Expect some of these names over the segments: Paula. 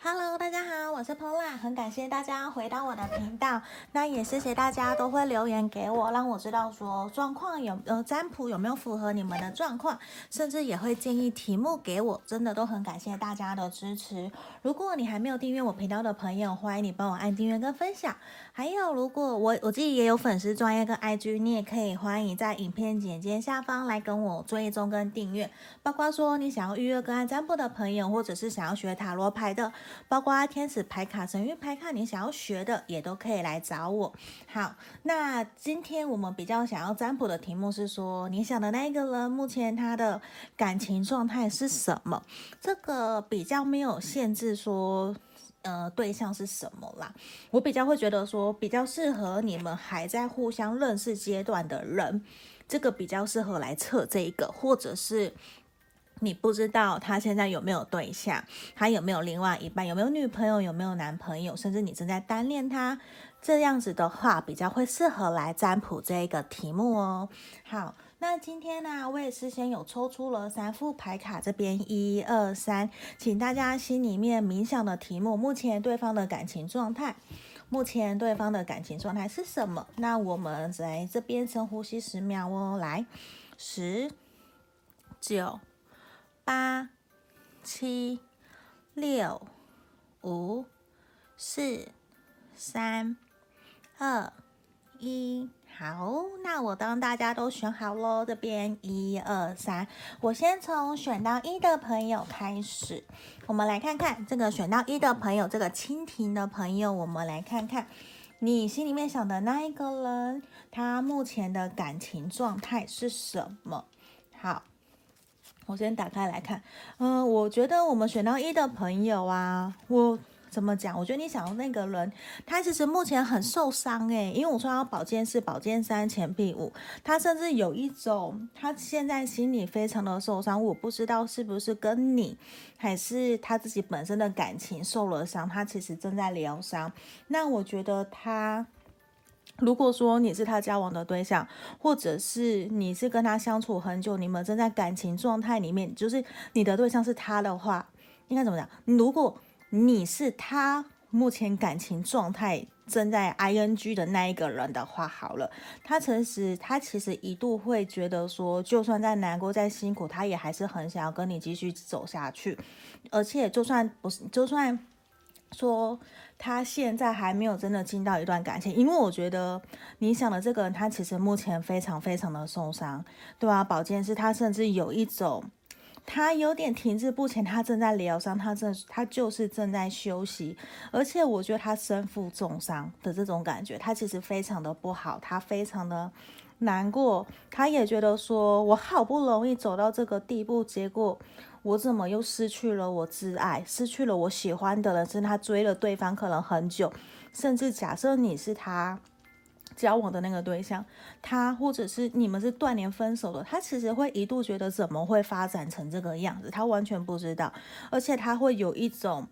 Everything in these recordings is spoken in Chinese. Hello， 大家好，我是 Paula， 很感谢大家回到我的频道，那也谢谢大家都会留言给我，让我知道说状况占卜有没有符合你们的状况，甚至也会建议题目给我，真的都很感谢大家的支持。如果你还没有订阅我频道的朋友，欢迎你帮我按订阅跟分享。还有，如果我自己也有粉丝专页跟 IG， 你也可以欢迎在影片简介下方来跟我追踪跟订阅，包括说你想要预约跟占卜的朋友，或者是想要学塔罗牌的。包括天使牌卡、神谕牌卡，你想要学的也都可以来找我。好，那今天我们比较想要占卜的题目是说，你想的那一个人目前他的感情状态是什么？这个比较没有限制说，对象是什么啦？我比较会觉得说，比较适合你们还在互相认识阶段的人，这个比较适合来测这一个，或者是。你不知道他现在有没有对象，他有没有另外一半，有没有女朋友，有没有男朋友，甚至你正在单恋他，这样子的话比较会适合来占卜这个题目哦。好，那今天呢，我也事先有抽出了三副牌卡，这边1、2、3，请大家心里面冥想的题目，目前对方的感情状态。目前对方的感情状态是什么？那我们来这边深呼吸10秒哦，来，10、9、8、7、6、5、4、3、2、1。好，那我当大家都选好咯，这边1、2、3，我先从选到1的朋友开始，我们来看看这个选到1的朋友，这个蜻蜓的朋友，我们来看看你心里面想的那一个人，他目前的感情状态是什么？好。我先打开来看，我觉得我们选到1的朋友啊，我怎么讲？我觉得你想到那个人，他其实目前很受伤欸，因为我说他宝剑4、宝剑3、钱币5，他甚至有一种他现在心里非常的受伤，我不知道是不是跟你，还是他自己本身的感情受了伤，他其实正在疗伤。那我觉得他。如果说你是他交往的对象，或者是你是跟他相处很久，你们正在感情状态里面，就是你的对象是他的话，应该怎么讲？如果你是他目前感情状态正在 ING 的那一个人的话，好了，他其实一度会觉得说，就算再难过再辛苦，他也还是很想要跟你继续走下去，而且就算。说他现在还没有真的进到一段感情，因为我觉得你想的这个人，他其实目前非常非常的受伤，对啊，宝剑是他甚至有一种，他有点停滞不前，他正在疗伤，他就是正在休息，而且我觉得他身负重伤的这种感觉，他其实非常的不好，他非常的难过，他也觉得说，我好不容易走到这个地步，结果。我怎么又失去了我挚爱，失去了我喜欢的人，是他追了对方可能很久，甚至假设你是他交往的那个对象，他或者是你们是断联分手的，他其实会一度觉得怎么会发展成这个样子，他完全不知道，而且他会有一种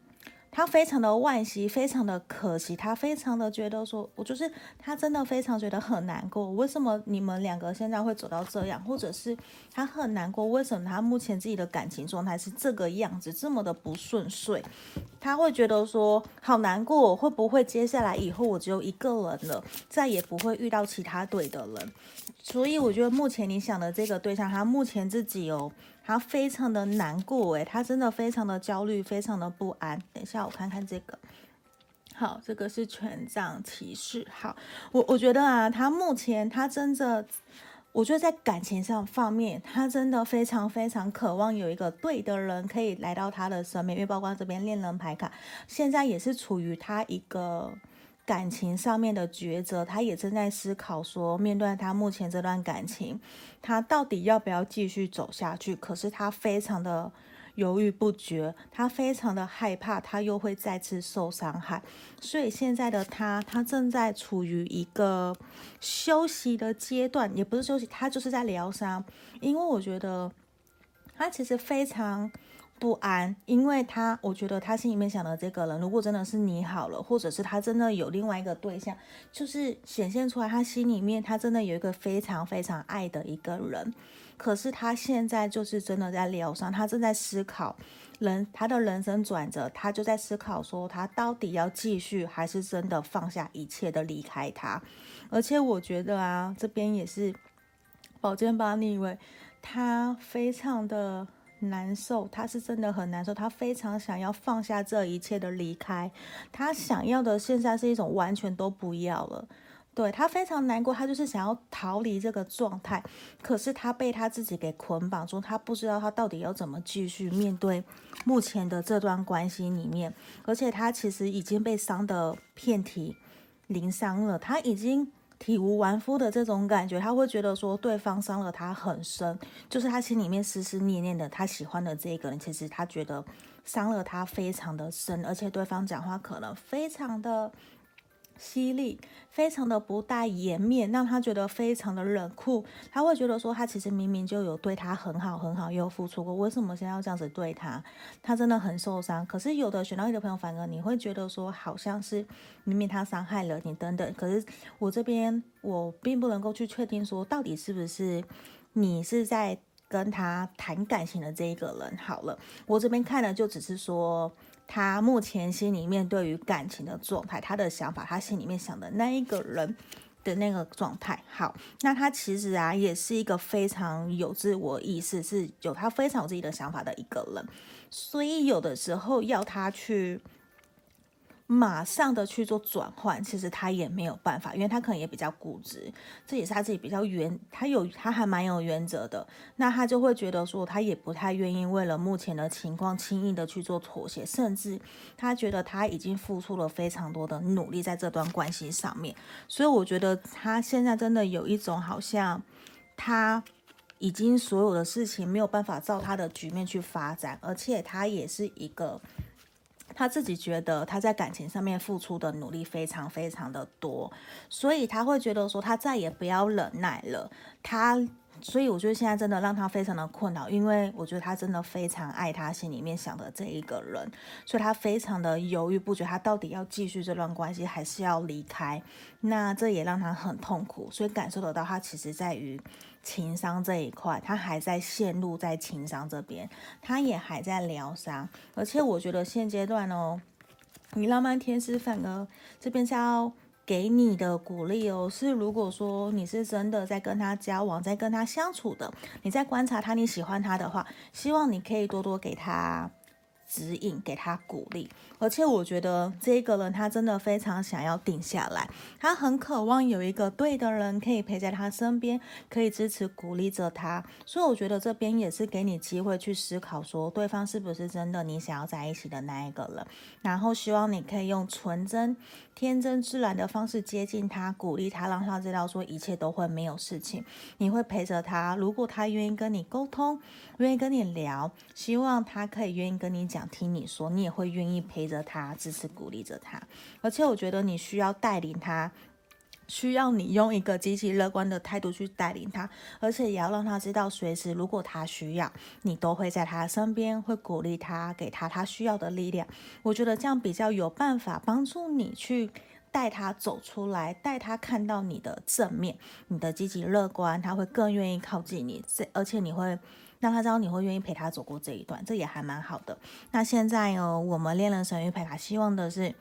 他非常的惋惜，非常的可惜，他非常的觉得说，我就是他真的非常觉得很难过，为什么你们两个现在会走到这样，或者是他很难过，为什么他目前自己的感情状态是这个样子，这么的不顺遂，他会觉得说好难过，会不会接下来以后我只有一个人了，再也不会遇到其他对的人，所以我觉得目前你想的这个对象，他目前自己哦。他非常的难过，他真的非常的焦虑，非常的不安。等一下，我看看这个。好，这个是权杖骑士。好，我觉得啊，他目前他真的，我觉得在感情上方面，他真的非常非常渴望有一个对的人可以来到他的身边，因为包括这边恋人牌卡，现在也是处于他一个。感情上面的抉择，他也正在思考说，面对他目前这段感情，他到底要不要继续走下去？可是他非常的犹豫不决，他非常的害怕，他又会再次受伤害。所以现在的他正在处于一个休息的阶段，也不是休息，他就是在疗伤。因为我觉得他其实非常。不安，因为他，我觉得他心里面想的这个人，如果真的是你好了，或者是他真的有另外一个对象，就是显现出来他心里面，他真的有一个非常非常爱的一个人，可是他现在就是真的在疗伤，他正在思考他的人生转折，他就在思考说他到底要继续还是真的放下一切的离开他。而且我觉得啊，这边也是宝剑八逆位，他非常的难受，他是真的很难受，他非常想要放下这一切的离开，他想要的现在是一种完全都不要了。对，他非常难过，他就是想要逃离这个状态，可是他被他自己给捆绑住，他不知道他到底要怎么继续面对目前的这段关系里面。而且他其实已经被伤得遍体鳞伤了，他已经体无完肤的这种感觉，他会觉得说对方伤了他很深，就是他心里面思思念念的他喜欢的这个人，其实他觉得伤了他非常的深，而且对方讲话可能非常的犀利，非常的不带颜面，让他觉得非常的冷酷。他会觉得说他其实明明就有对他很好很好，也有付出过，为什么现在要这样子对他，他真的很受伤。可是有的选到一的朋友反而你会觉得说好像是明明他伤害了你等等，可是我这边我并不能够去确定说到底是不是你是在跟他谈感情的这一个人。好了，我这边看的就只是说他目前心里面对于感情的状态，他的想法，他心里面想的那一个人的那个状态。好，那他其实啊也是一个非常有自我意识，是有他非常有自己的想法的一个人，所以有的时候要他去马上的去做转换，其实他也没有办法，因为他可能也比较固执，这也是他自己比较他还蛮有原则的，那他就会觉得说他也不太愿意为了目前的情况轻易的去做妥协，甚至他觉得他已经付出了非常多的努力在这段关系上面，所以我觉得他现在真的有一种好像他已经所有的事情没有办法照他的局面去发展，而且他也是一个他自己觉得他在感情上面付出的努力非常非常的多，所以他会觉得说他再也不要忍耐了他，所以我觉得现在真的让他非常的困扰，因为我觉得他真的非常爱他心里面想的这一个人，所以他非常的犹豫不决，他到底要继续这段关系还是要离开，那这也让他很痛苦，所以感受得到他其实在于情伤这一块，他还在陷入在情伤这边，他也还在疗伤。而且我觉得现阶段哦，你浪漫天使反而这边是要给你的鼓励哦，是如果说你是真的在跟他交往，在跟他相处的，你在观察他，你喜欢他的话，希望你可以多多给他指引，给他鼓励。而且我觉得这个人他真的非常想要定下来，他很渴望有一个对的人可以陪在他身边，可以支持鼓励着他，所以我觉得这边也是给你机会去思考说对方是不是真的你想要在一起的那一个人，然后希望你可以用纯真天真自然的方式接近他，鼓励他，让他知道说一切都会没有事情，你会陪着他，如果他愿意跟你沟通，愿意跟你聊，希望他可以愿意跟你讲，想听你说，你也会愿意陪着他，支持鼓励着他。而且我觉得你需要带领他，需要你用一个积极乐观的态度去带领他，而且也要让他知道随时如果他需要，你都会在他身边，会鼓励他，给他他需要的力量。我觉得这样比较有办法帮助你去带他走出来，带他看到你的正面，你的积极乐观，他会更愿意靠近你，而且你会让他知道你会愿意陪他走过这一段，这也还蛮好的。那现在哦，我们恋人神谕牌卡希望的是，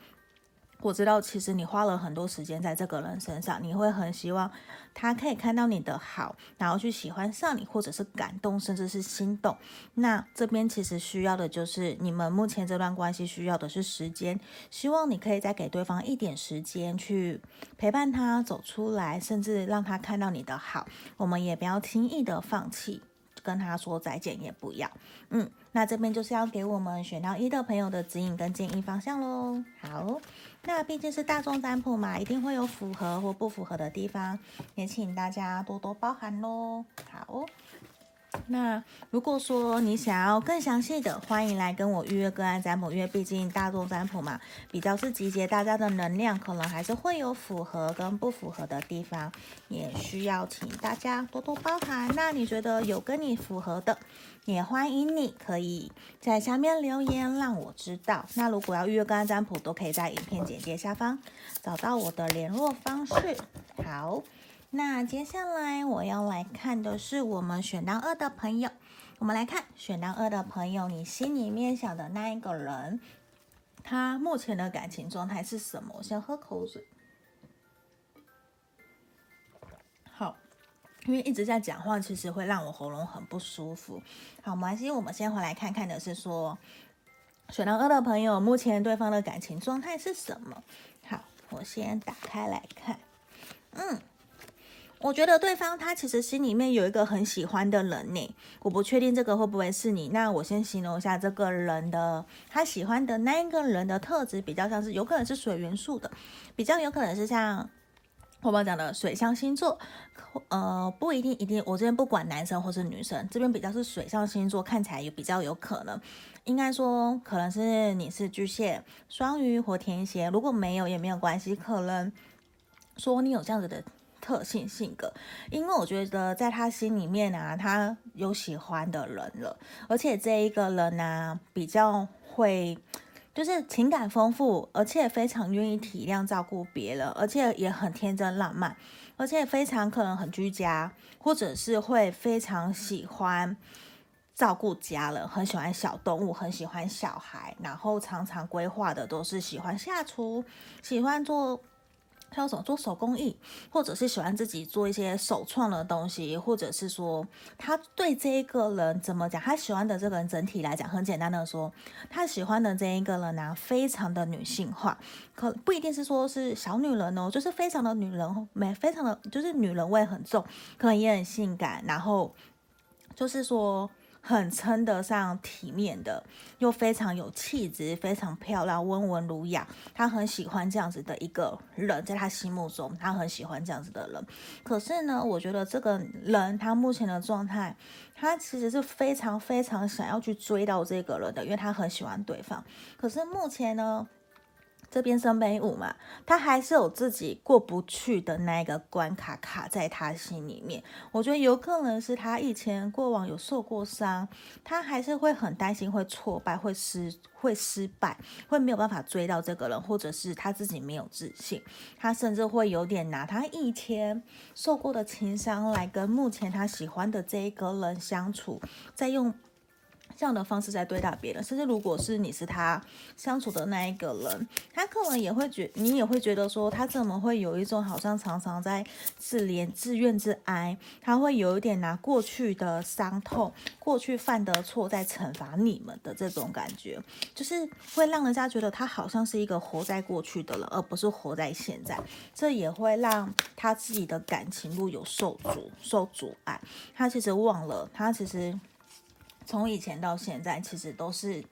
我知道其实你花了很多时间在这个人身上，你会很希望他可以看到你的好，然后去喜欢上你，或者是感动，甚至是心动。那这边其实需要的就是你们目前这段关系需要的是时间，希望你可以再给对方一点时间去陪伴他走出来，甚至让他看到你的好，我们也不要轻易的放弃，跟他说再见也不要。那这边就是要给我们选到一的朋友的指引跟建议方向咯。好，那毕竟是大众占卜嘛，一定会有符合或不符合的地方，也请大家多多包涵咯。好，那如果说你想要更详细的，欢迎来跟我预约个案占卜，因为毕竟大众占卜嘛，比较是集结大家的能量，可能还是会有符合跟不符合的地方，也需要请大家多多包涵。那你觉得有跟你符合的，也欢迎你可以在下面留言让我知道。那如果要预约个案占卜，都可以在影片简介下方找到我的联络方式。好，那接下来我要来看的是我们选到2的朋友，我们来看选到2的朋友，你心里面想的那一个人，他目前的感情状态是什么？我先喝口水。好，因为一直在讲话，其实会让我喉咙很不舒服。好，没关系，我们先回来看看的是说，选到2的朋友，目前对方的感情状态是什么？好，我先打开来看。我觉得对方他其实心里面有一个很喜欢的人呢，我不确定这个会不会是你。那我先形容一下这个人的，他喜欢的那一个人的特质比较像是，有可能是水元素的，比较有可能是像我们讲的水象星座，不一定，我这边不管男生或是女生，这边比较是水象星座，看起来也比较有可能，应该说可能是你是巨蟹、双鱼或天蝎，如果没有也没有关系，可能说你有这样子的特性性格，因为我觉得在他心里面啊，他有喜欢的人了，而且这一个人啊，比较会。就是情感丰富，而且非常愿意体谅照顾别人，而且也很天真浪漫，而且非常可能很居家，或者是会非常喜欢照顾家人，很喜欢小动物，很喜欢小孩，然后常常规划的都是喜欢下厨，喜欢做手工艺，或者是喜欢自己做一些手创的东西，或者是说他对这一个人怎么讲，他喜欢的这个人整体来讲，很简单的说，他喜欢的这一个人啊，非常的女性化，可不一定是说是小女人哦，就是非常的女人，非常的就是女人味很重，可能也很性感，然后就是说很称得上体面的，又非常有气质，非常漂亮，温文儒雅，他很喜欢这样子的一个人，在他心目中他很喜欢这样子的人。可是呢，我觉得这个人他目前的状态，他其实是非常非常想要去追到这个人的，因为他很喜欢对方。可是目前呢，这边圣杯5嘛，他还是有自己过不去的那一个关卡，卡在他心里面。我觉得有可能是他以前过往有受过伤，他还是会很担心，会挫败，会失败，会没有办法追到这个人，或者是他自己没有自信，他甚至会有点拿他以前受过的情伤来跟目前他喜欢的这一个人相处，再用这样的方式在对待别人，甚至如果是你是他相处的那一个人，他可能也会你也会觉得说，他怎么会有一种好像常常在自怜、自怨、自哀，他会有一点拿过去的伤痛、过去犯的错在惩罚你们的这种感觉，就是会让人家觉得他好像是一个活在过去的人，而不是活在现在。这也会让他自己的感情路有受阻碍。他其实忘了，他其实从以前到现在，其实都是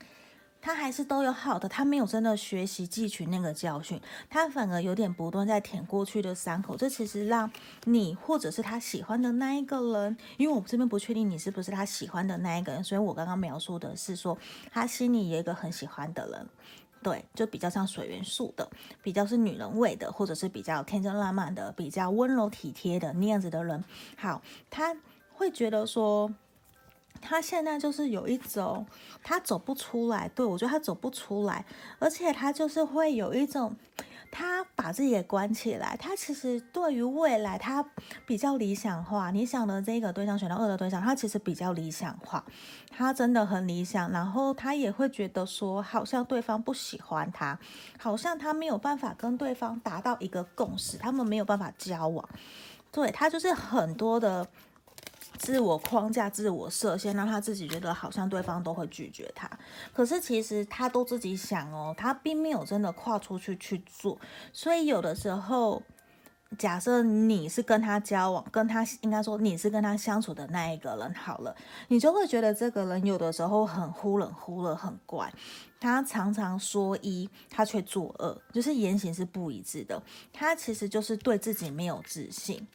他还是都有好的，他没有真的学习汲取那个教训，他反而有点不断在舔过去的伤口。这其实让你或者是他喜欢的那一个人，因为我这边不确定你是不是他喜欢的那一个人，所以我刚刚描述的是说他心里有一个很喜欢的人，对，就比较像水元素的，比较是女人味的，或者是比较天真浪漫的，比较温柔体贴的那样子的人。好，他会觉得说，他现在就是有一种他走不出来，对，我觉得他走不出来，而且他就是会有一种他把自己也关起来。他其实对于未来他比较理想化，你想的这个对象，选到2的对象，他其实比较理想化，他真的很理想，然后他也会觉得说好像对方不喜欢他，好像他没有办法跟对方达到一个共识，他们没有办法交往，对，他就是很多的自我框架、自我设限，让他自己觉得好像对方都会拒绝他。可是其实他都自己想哦，他并没有真的跨出去做。所以有的时候，假设你是跟他交往，跟他应该说你是跟他相处的那一个人好了，你就会觉得这个人有的时候很忽冷很怪，他常常说一，他却做二，就是言行是不一致的。他其实就是对自己没有自信，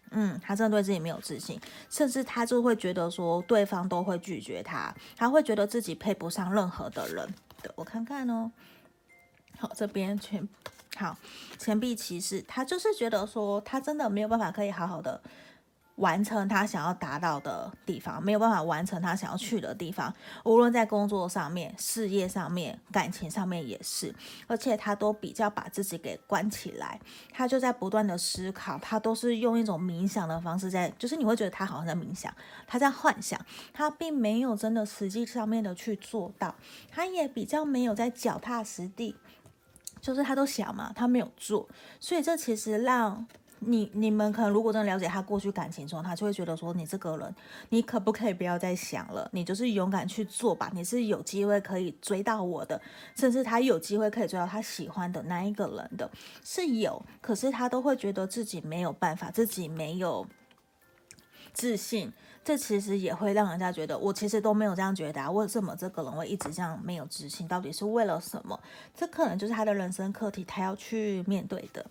他真的对自己没有自信，甚至他就会觉得说对方都会拒绝他，他会觉得自己配不上任何的人。对，我看看哦，好，这边钱币骑士，他就是觉得说他真的没有办法可以好好的完成他想要达到的地方，没有办法完成他想要去的地方，无论在工作上面、事业上面、感情上面也是。而且他都比较把自己给关起来，他就在不断的思考，他都是用一种冥想的方式在，就是你会觉得他好像在冥想，他在幻想，他并没有真的实际上面的去做到，他也比较没有在脚踏实地，就是他都想嘛，他没有做。所以这其实让你们可能如果真的了解他过去感情中，他就会觉得说，你这个人你可不可以不要再想了，你就是勇敢去做吧，你是有机会可以追到我的，甚至他有机会可以追到他喜欢的那一个人的，是有，可是他都会觉得自己没有办法，自己没有自信。这其实也会让人家觉得，我其实都没有这样觉得啊，为什么这个人会一直这样没有自信，到底是为了什么？这可能就是他的人生课题，他要去面对的。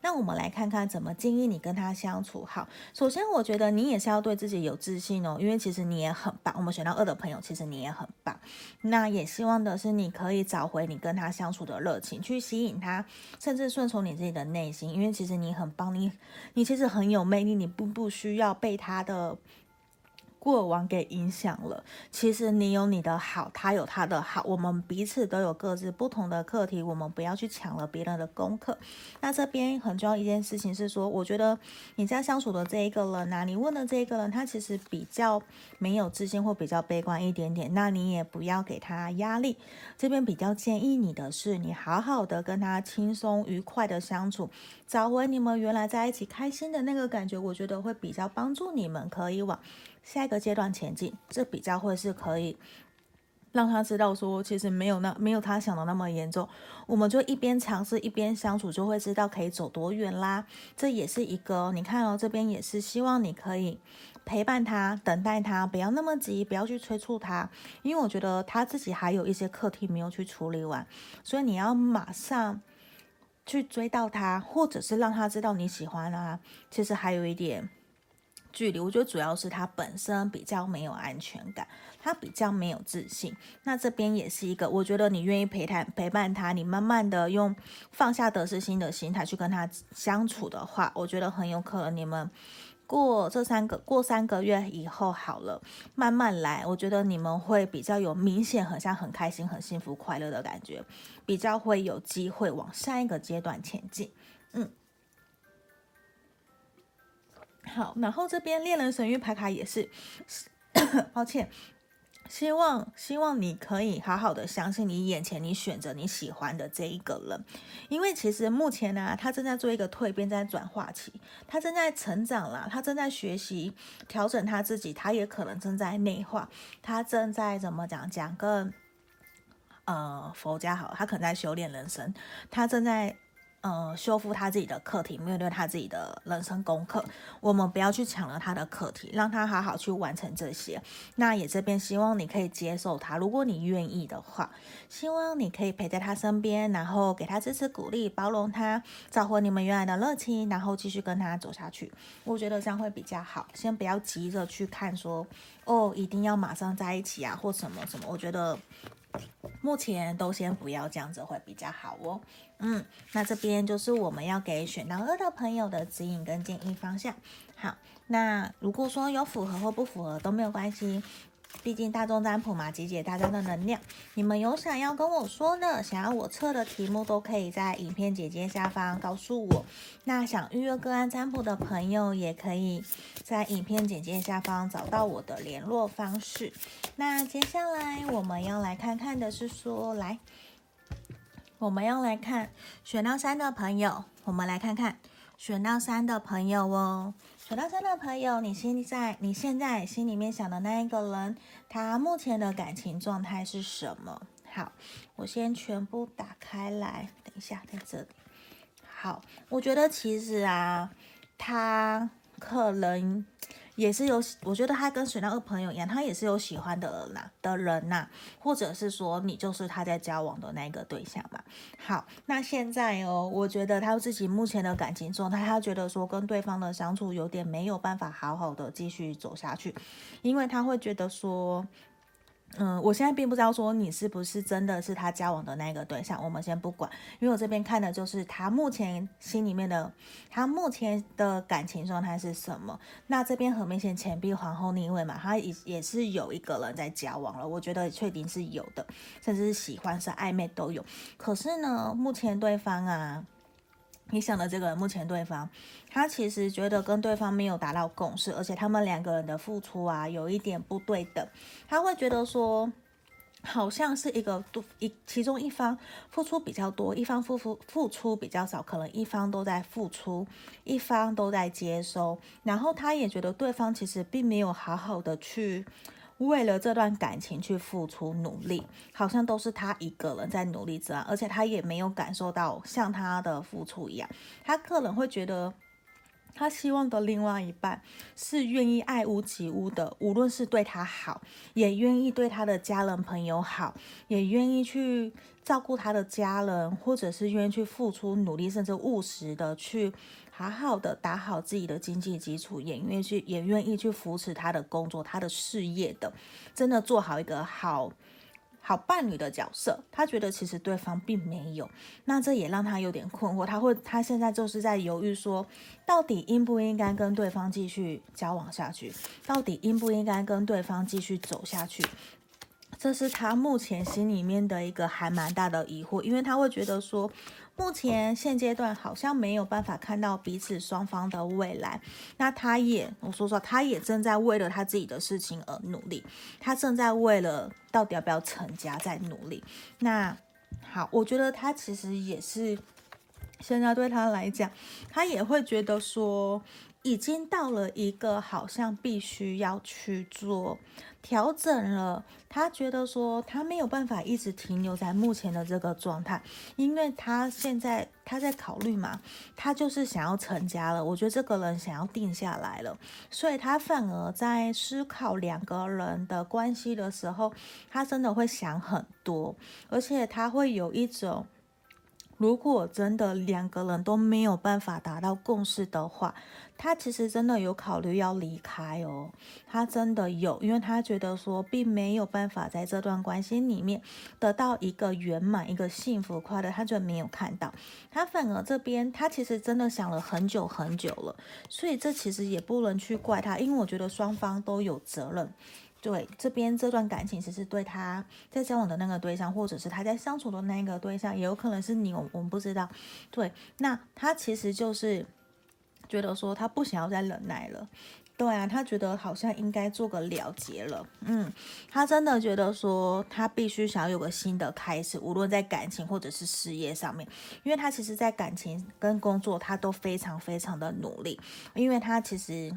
那我们来看看怎么建议你跟他相处好。首先我觉得你也是要对自己有自信哦，因为其实你也很棒，我们选到2的朋友其实你也很棒。那也希望的是你可以找回你跟他相处的热情，去吸引他，甚至顺从你自己的内心，因为其实你很棒，你其实很有魅力，你并不需要被他的过往给影响了。其实你有你的好，他有他的好，我们彼此都有各自不同的课题，我们不要去抢了别人的功课。那这边很重要一件事情是说，我觉得你在相处的这一个人啊，你问的这一个人，他其实比较没有自信或比较悲观一点点，那你也不要给他压力。这边比较建议你的是，你好好的跟他轻松愉快的相处，找回你们原来在一起开心的那个感觉，我觉得会比较帮助你们可以往下一个阶段前进。这比较会是可以让他知道说，其实没有他想的那么严重，我们就一边尝试一边相处，就会知道可以走多远啦。这也是一个，你看哦，这边也是希望你可以陪伴他，等待他，不要那么急，不要去催促他，因为我觉得他自己还有一些课题没有去处理完，所以你要马上去追到他，或者是让他知道你喜欢他，其实还有一点距离。我觉得主要是他本身比较没有安全感，他比较没有自信。那这边也是一个，我觉得你愿意陪伴他，你慢慢的用放下得失心的心态去跟他相处的话，我觉得很有可能你们过3个月以后好了，慢慢来，我觉得你们会比较有明显很像很开心很幸福快乐的感觉，比较会有机会往下一个阶段前进。好，然后这边恋人神谕牌卡也是抱歉，希望你可以好好的相信你眼前你选择你喜欢的这一个人，因为其实目前啊，他正在做一个蜕变，在转化期，他正在成长啦，他正在学习调整他自己，他也可能正在内化，他正在怎么讲跟佛家好，他可能在修炼人生，他正在修复他自己的课题，面对他自己的人生功课，我们不要去抢了他的课题，让他好好去完成这些。那也这边希望你可以接受他，如果你愿意的话，希望你可以陪在他身边，然后给他支持鼓励，包容他，找回你们原来的热情，然后继续跟他走下去，我觉得这样会比较好。先不要急着去看说一定要马上在一起啊或什么什么，我觉得目前都先不要这样子会比较好哦。那这边就是我们要给选到2的朋友的指引跟建议方向。好，那如果说有符合或不符合都没有关系，毕竟大众占卜嘛，集结大家的能量。你们有想要跟我说的，想要我测的题目，都可以在影片简介下方告诉我。那想预约个案占卜的朋友，也可以在影片简介下方找到我的联络方式。那接下来我们要来看看的是说，我们要来看选到3的朋友，我们来看看选到3的朋友哦。选到3的朋友，你现在心里面想的那一个人，他目前的感情状态是什么？好，我先全部打开来，等一下在这里。好，我觉得其实啊，他可能也是有，我觉得他跟选到2朋友一样，他也是有喜欢的人呐，或者是说你就是他在交往的那个对象嘛。好，那现在哦，我觉得他自己目前的感情状态，他觉得说跟对方的相处有点没有办法好好的继续走下去，因为他会觉得说我现在并不知道说你是不是真的是他交往的那个对象，我们先不管，因为我这边看的就是他目前心里面的，他目前的感情状态是什么。那这边很明显钱币皇后逆位嘛，他也是有一个人在交往了，我觉得确定是有的，甚至是喜欢是暧昧都有。可是呢，目前对方啊，你想的这个人，目前对方他其实觉得跟对方没有达到共识，而且他们两个人的付出啊有一点不对等，他会觉得说好像是其中一方付出比较多，一方付出比较少，可能一方都在付出，一方都在接收，然后他也觉得对方其实并没有好好的去为了这段感情去付出努力，好像都是他一个人在努力之外，而且他也没有感受到像他的付出一样。他个人会觉得他希望的另外一半是愿意爱屋及乌的，无论是对他好，也愿意对他的家人朋友好，也愿意去照顾他的家人，或者是愿意去付出努力，甚至务实的去好好的打好自己的经济基础，也愿意去扶持他的工作，他的事业的，真的做好一个好伴侣的角色。他觉得其实对方并没有，那这也让他有点困惑，他现在就是在犹豫说到底应不应该跟对方继续交往下去，到底应不应该跟对方继续走下去，这是他目前心里面的一个还蛮大的疑惑。因为他会觉得说目前现阶段好像没有办法看到彼此双方的未来，那他也正在为了他自己的事情而努力，他正在为了到底要不要成家在努力。那好，我觉得他其实也是现在对他来讲，他也会觉得说已经到了一个好像必须要去做调整了，他觉得说他没有办法一直停留在目前的这个状态，因为他现在他在考虑嘛，他就是想要成家了，我觉得这个人想要定下来了，所以他反而在思考两个人的关系的时候，他真的会想很多，而且他会有一种如果真的两个人都没有办法达到共识的话，他其实真的有考虑要离开哦，他真的有，因为他觉得说并没有办法在这段关系里面得到一个圆满、一个幸福快乐，他觉得没有看到，他反而这边他其实真的想了很久很久了，所以这其实也不能去怪他，因为我觉得双方都有责任。对，这边这段感情其实对他在交往的那个对象，或者是他在相处的那个对象，也有可能是你，我们不知道。对，那他其实就是觉得说他不想要再忍耐了，对啊，他觉得好像应该做个了结了，他真的觉得说他必须想要有个新的开始，无论在感情或者是事业上面，因为他其实在感情跟工作他都非常非常的努力，因为他其实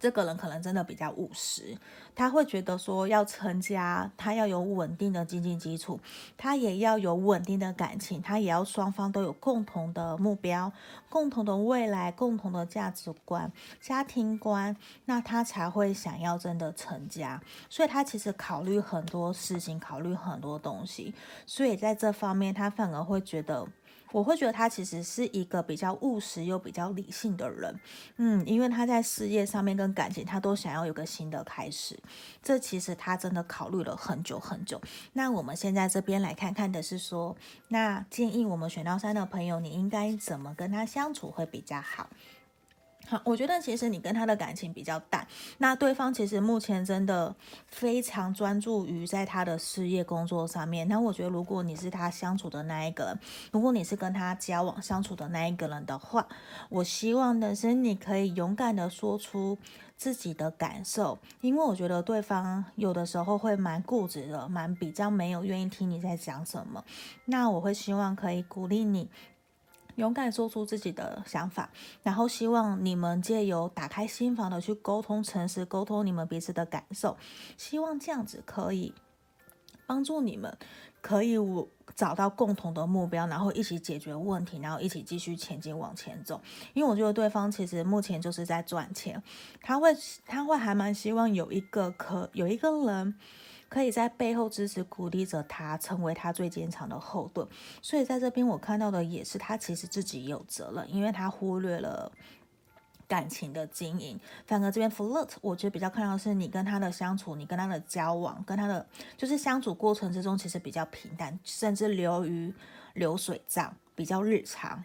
这个人可能真的比较务实，他会觉得说要成家，他要有稳定的经济基础，他也要有稳定的感情，他也要双方都有共同的目标、共同的未来、共同的价值观、家庭观，那他才会想要真的成家。所以他其实考虑很多事情，考虑很多东西，所以在这方面他反而会觉得，我会觉得他其实是一个比较务实又比较理性的人，因为他在事业上面跟感情他都想要有个新的开始，这其实他真的考虑了很久很久。那我们现在这边来看看的是说，那建议我们选到3的朋友，你应该怎么跟他相处会比较好。好，我觉得其实你跟他的感情比较淡，那对方其实目前真的非常专注于在他的事业工作上面，那我觉得如果你是他相处的那一个人，如果你是跟他交往相处的那一个人的话，我希望的是你可以勇敢的说出自己的感受，因为我觉得对方有的时候会蛮固执的，蛮比较没有愿意听你在讲什么，那我会希望可以鼓励你勇敢说出自己的想法，然后希望你们借由打开心房的去沟通，诚实沟通你们彼此的感受，希望这样子可以帮助你们可以找到共同的目标，然后一起解决问题，然后一起继续前进往前走。因为我觉得对方其实目前就是在赚钱，他会还蛮希望有一个人可以在背后支持鼓励着他，成为他最坚强的后盾。所以在这边我看到的也是他其实自己也有责任，因为他忽略了感情的经营。反而这边 flirt 我觉得比较看到是你跟他的相处，你跟他的交往，跟他的就是相处过程之中其实比较平淡，甚至流于流水账，比较日常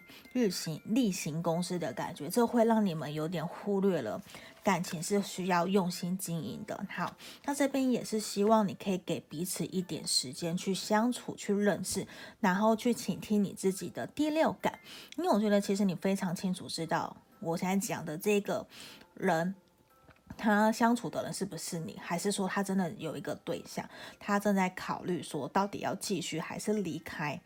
例行公事的感觉，这会让你们有点忽略了感情是需要用心经营的。好，那这边也是希望你可以给彼此一点时间去相处，去认识，然后去倾听你自己的第六感。因为我觉得其实你非常清楚知道我现在讲的这个人，他相处的人是不是你，还是说他真的有一个对象，他正在考虑说到底要继续还是离开。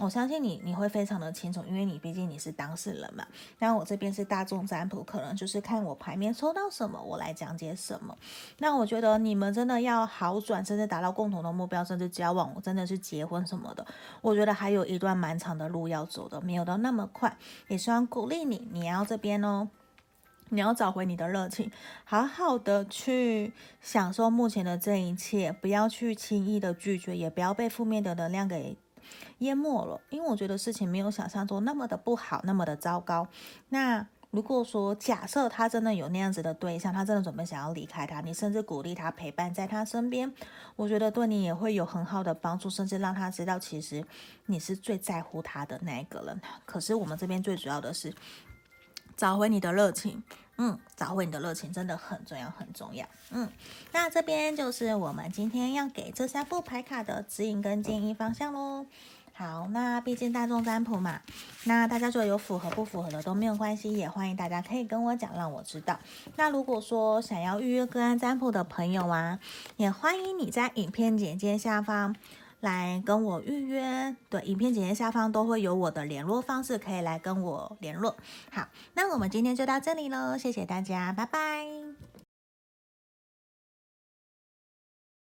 我相信你会非常的清楚，因为你毕竟你是当事人嘛。那我这边是大众占卜，可能就是看我牌面抽到什么我来讲解什么。那我觉得你们真的要好转，甚至达到共同的目标，甚至交往，真的是结婚什么的，我觉得还有一段蛮长的路要走的，没有到那么快。也希望鼓励你，你要这边哦，你要找回你的热情，好好的去享受目前的这一切，不要去轻易的拒绝，也不要被负面的能量给淹没了。因为我觉得事情没有想象中那么的不好，那么的糟糕。那如果说假设他真的有那样子的对象，他真的准备想要离开他，你甚至鼓励他，陪伴在他身边，我觉得对你也会有很好的帮助，甚至让他知道其实你是最在乎他的那一个人。可是我们这边最主要的是找回你的热情，找回你的热情真的很重要，很重要。那这边就是我们今天要给这三副牌卡的指引跟建议方向咯。好，那毕竟大众占卜嘛，那大家就有符合不符合的都没有关系，也欢迎大家可以跟我讲，让我知道。那如果说想要预约个案占卜的朋友啊，也欢迎你在影片简介下方来跟我预约，对，影片简介下方都会有我的联络方式，可以来跟我联络。好，那我们今天就到这里咯，谢谢大家，拜拜。